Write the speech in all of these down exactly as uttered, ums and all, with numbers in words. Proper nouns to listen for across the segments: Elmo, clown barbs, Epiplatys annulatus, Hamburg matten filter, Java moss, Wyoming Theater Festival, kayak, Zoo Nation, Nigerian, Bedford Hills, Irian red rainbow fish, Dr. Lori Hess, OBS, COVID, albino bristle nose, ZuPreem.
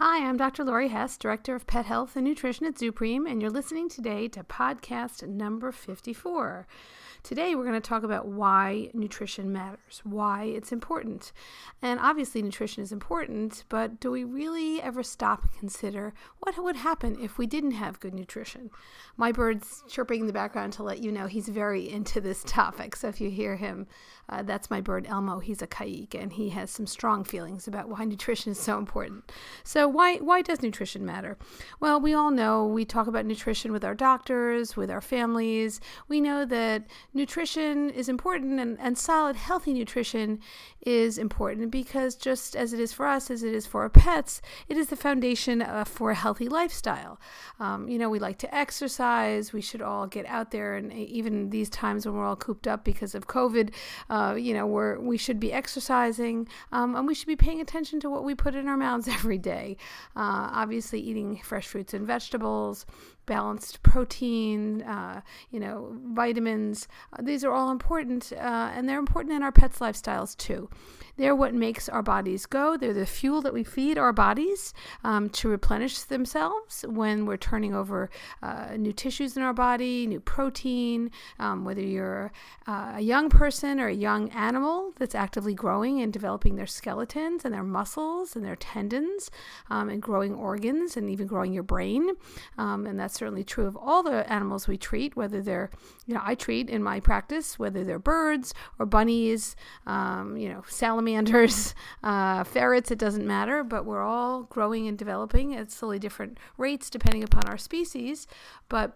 Hi, I'm Doctor Lori Hess, Director of Pet Health and Nutrition at ZuPreem, and you're listening today to podcast number fifty-four. Today we're going to talk about why nutrition matters, why it's important. And obviously nutrition is important, but do we really ever stop and consider what would happen if we didn't have good nutrition? My bird's chirping in the background to let you know he's very into this topic, so if you hear him, uh, that's my bird Elmo. He's a kayak, and he has some strong feelings about why nutrition is so important. So why, why does nutrition matter? Well, we all know we talk about nutrition with our doctors, with our families. We know that nutrition is important, and, and solid, healthy nutrition is important because just as it is for us, as it is for our pets, it is the foundation uh, for a healthy lifestyle. Um, you know, we like to exercise. We should all get out there, and even these times when we're all cooped up because of COVID, uh, you know, we're, we should be exercising, um, and we should be paying attention to what we put in our mouths every day. Uh, obviously, eating fresh fruits and vegetables, balanced protein, uh, you know, vitamins. Uh, these are all important, uh, and they're important in our pets' lifestyles too. They're what makes our bodies go. They're the fuel that we feed our bodies um, to replenish themselves when we're turning over uh, new tissues in our body, new protein, um, whether you're uh, a young person or a young animal that's actively growing and developing their skeletons and their muscles and their tendons um, and growing organs and even growing your brain. Um, and that's certainly true of all the animals we treat, whether they're, you know, I treat in my practice, whether they're birds or bunnies, um, you know, salamanders, Uh, ferrets, it doesn't matter, but we're all growing and developing at slightly different rates depending upon our species. But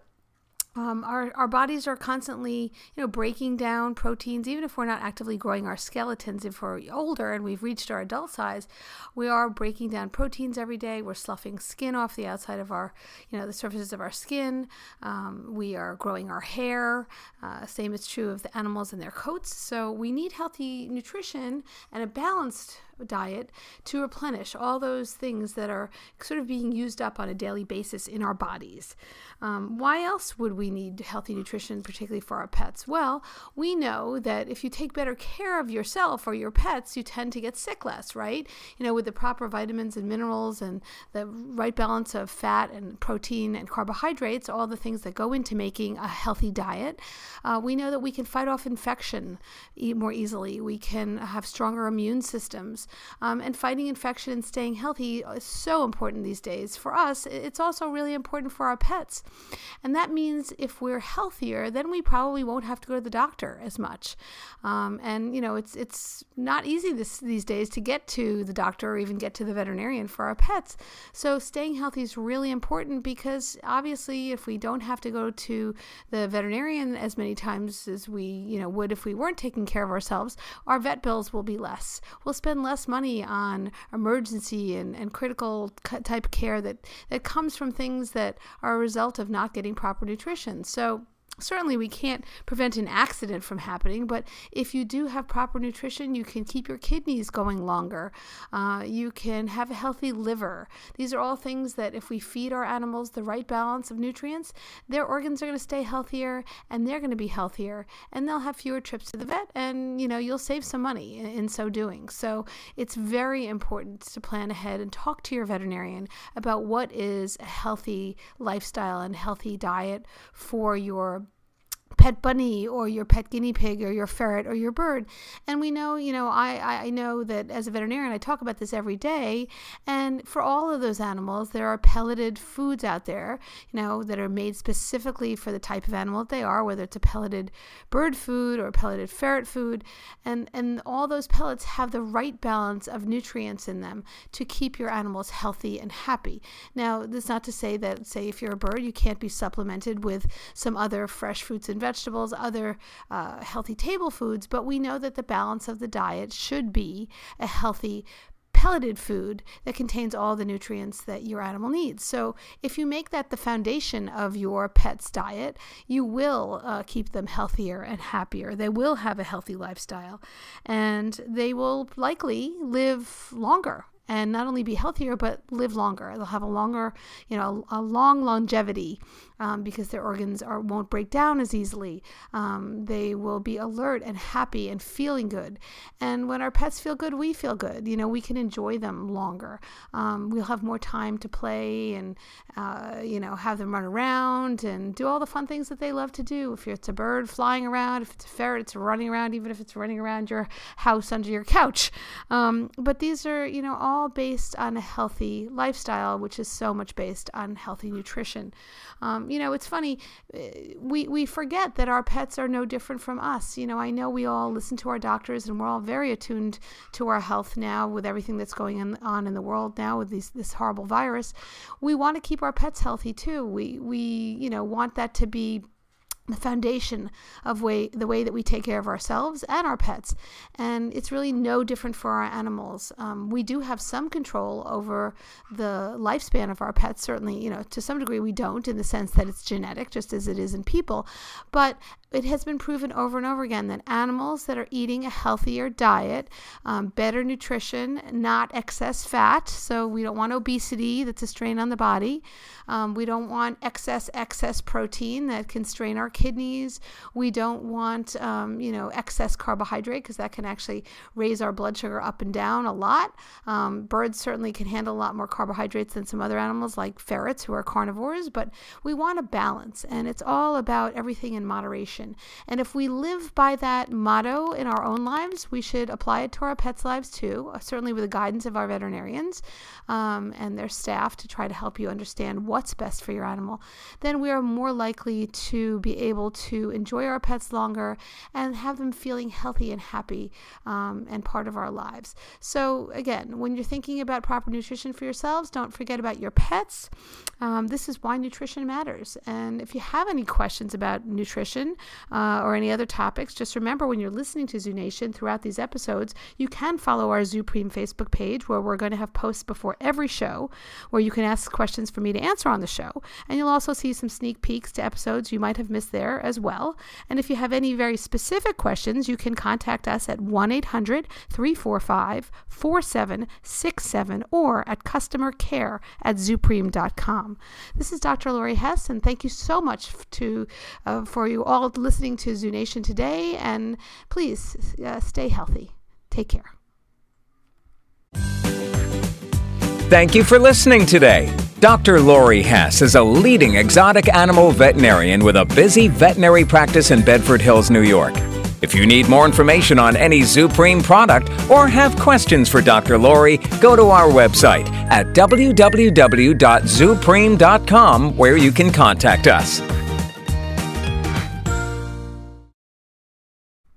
Um, our, our bodies are constantly, you know, breaking down proteins. Even if we're not actively growing our skeletons, if we're older and we've reached our adult size, we are breaking down proteins every day. We're sloughing skin off the outside of our, you know, the surfaces of our skin. Um, we are growing our hair. Uh, same is true of the animals and their coats. So we need healthy nutrition and a balanced diet to replenish all those things that are sort of being used up on a daily basis in our bodies. Um, why else would we need healthy nutrition, particularly for our pets? Well, we know that if you take better care of yourself or your pets, you tend to get sick less, right? You know, with the proper vitamins and minerals and the right balance of fat and protein and carbohydrates, all the things that go into making a healthy diet, uh, we know that we can fight off infection more easily. We can have stronger immune systems. Um, and fighting infection and staying healthy is so important these days. For us, it's also really important for our pets. And that means if we're healthier, then we probably won't have to go to the doctor as much. Um, and, you know, it's it's not easy this, these days to get to the doctor or even get to the veterinarian for our pets. So staying healthy is really important because obviously if we don't have to go to the veterinarian as many times as we, you know, would if we weren't taking care of ourselves, our vet bills will be less. We'll spend less less money on emergency and, and critical type care that, that comes from things that are a result of not getting proper nutrition. So certainly we can't prevent an accident from happening, but if you do have proper nutrition, you can keep your kidneys going longer. Uh, you can have a healthy liver. These are all things that if we feed our animals the right balance of nutrients, their organs are going to stay healthier and they're going to be healthier and they'll have fewer trips to the vet and, you know, you'll save some money in, in so doing. So it's very important to plan ahead and talk to your veterinarian about what is a healthy lifestyle and healthy diet for your pet bunny or your pet guinea pig or your ferret or your bird. And we know, you know, I, I know that as a veterinarian, I talk about this every day. And for all of those animals, there are pelleted foods out there, you know, that are made specifically for the type of animal that they are, whether it's a pelleted bird food or pelleted ferret food. And, and all those pellets have the right balance of nutrients in them to keep your animals healthy and happy. Now, that's not to say that, say, if you're a bird, you can't be supplemented with some other fresh fruits and vegetables, other uh, healthy table foods, but we know that the balance of the diet should be a healthy pelleted food that contains all the nutrients that your animal needs. So if you make that the foundation of your pet's diet, you will uh, keep them healthier and happier. They will have a healthy lifestyle, and they will likely live longer. And not only be healthier, but live longer. They'll have a longer, you know, a long longevity um, because their organs are won't break down as easily. Um, they will be alert and happy and feeling good. And when our pets feel good, we feel good. You know, we can enjoy them longer. Um, we'll have more time to play and, uh, you know, have them run around and do all the fun things that they love to do. If it's a bird flying around, if it's a ferret, it's running around, even if it's running around your house under your couch. Um, but these are, you know, all all based on a healthy lifestyle, which is so much based on healthy nutrition. Um, you know, it's funny, we, we forget that our pets are no different from us. You know, I know we all listen to our doctors and we're all very attuned to our health now with everything that's going on in the world now with these, this horrible virus. We want to keep our pets healthy too. We, we, you know, want that to be the foundation of way the way that we take care of ourselves and our pets. And it's really no different for our animals. Um, we do have some control over the lifespan of our pets. Certainly, you know, to some degree we don't, in the sense that it's genetic, just as it is in people. But it has been proven over and over again that animals that are eating a healthier diet, um, better nutrition, not excess fat, so we don't want obesity that's a strain on the body. Um, we don't want excess, excess protein that can strain our kidneys. We don't want, um, you know, excess carbohydrate, because that can actually raise our blood sugar up and down a lot. Um, birds certainly can handle a lot more carbohydrates than some other animals like ferrets, who are carnivores, but we want a balance, and it's all about everything in moderation. And if we live by that motto in our own lives, we should apply it to our pets' lives too, certainly with the guidance of our veterinarians um, and their staff to try to help you understand what's best for your animal. Then we are more likely to be able to enjoy our pets longer and have them feeling healthy and happy um, and part of our lives. So again, when you're thinking about proper nutrition for yourselves, don't forget about your pets. Um, this is why nutrition matters. And if you have any questions about nutrition, Uh, or any other topics, just remember, when you're listening to Zoo Nation throughout these episodes, you can follow our ZuPreem Facebook page, where we're going to have posts before every show where you can ask questions for me to answer on the show. And you'll also see some sneak peeks to episodes you might have missed there as well. And if you have any very specific questions, you can contact us at one eight hundred three four five four seven six seven or at customer care at zupreem dot com. This is Doctor Lori Hess, and thank you so much to uh, for you all listening to Zoo Nation today, and please uh, stay healthy. Take care. Thank you for listening today. Doctor Lori Hess is a leading exotic animal veterinarian with a busy veterinary practice in Bedford Hills, New York. If you need more information on any ZuPreem product or have questions for Doctor Lori, go to our website at w w w dot zupreem dot com, where you can contact us.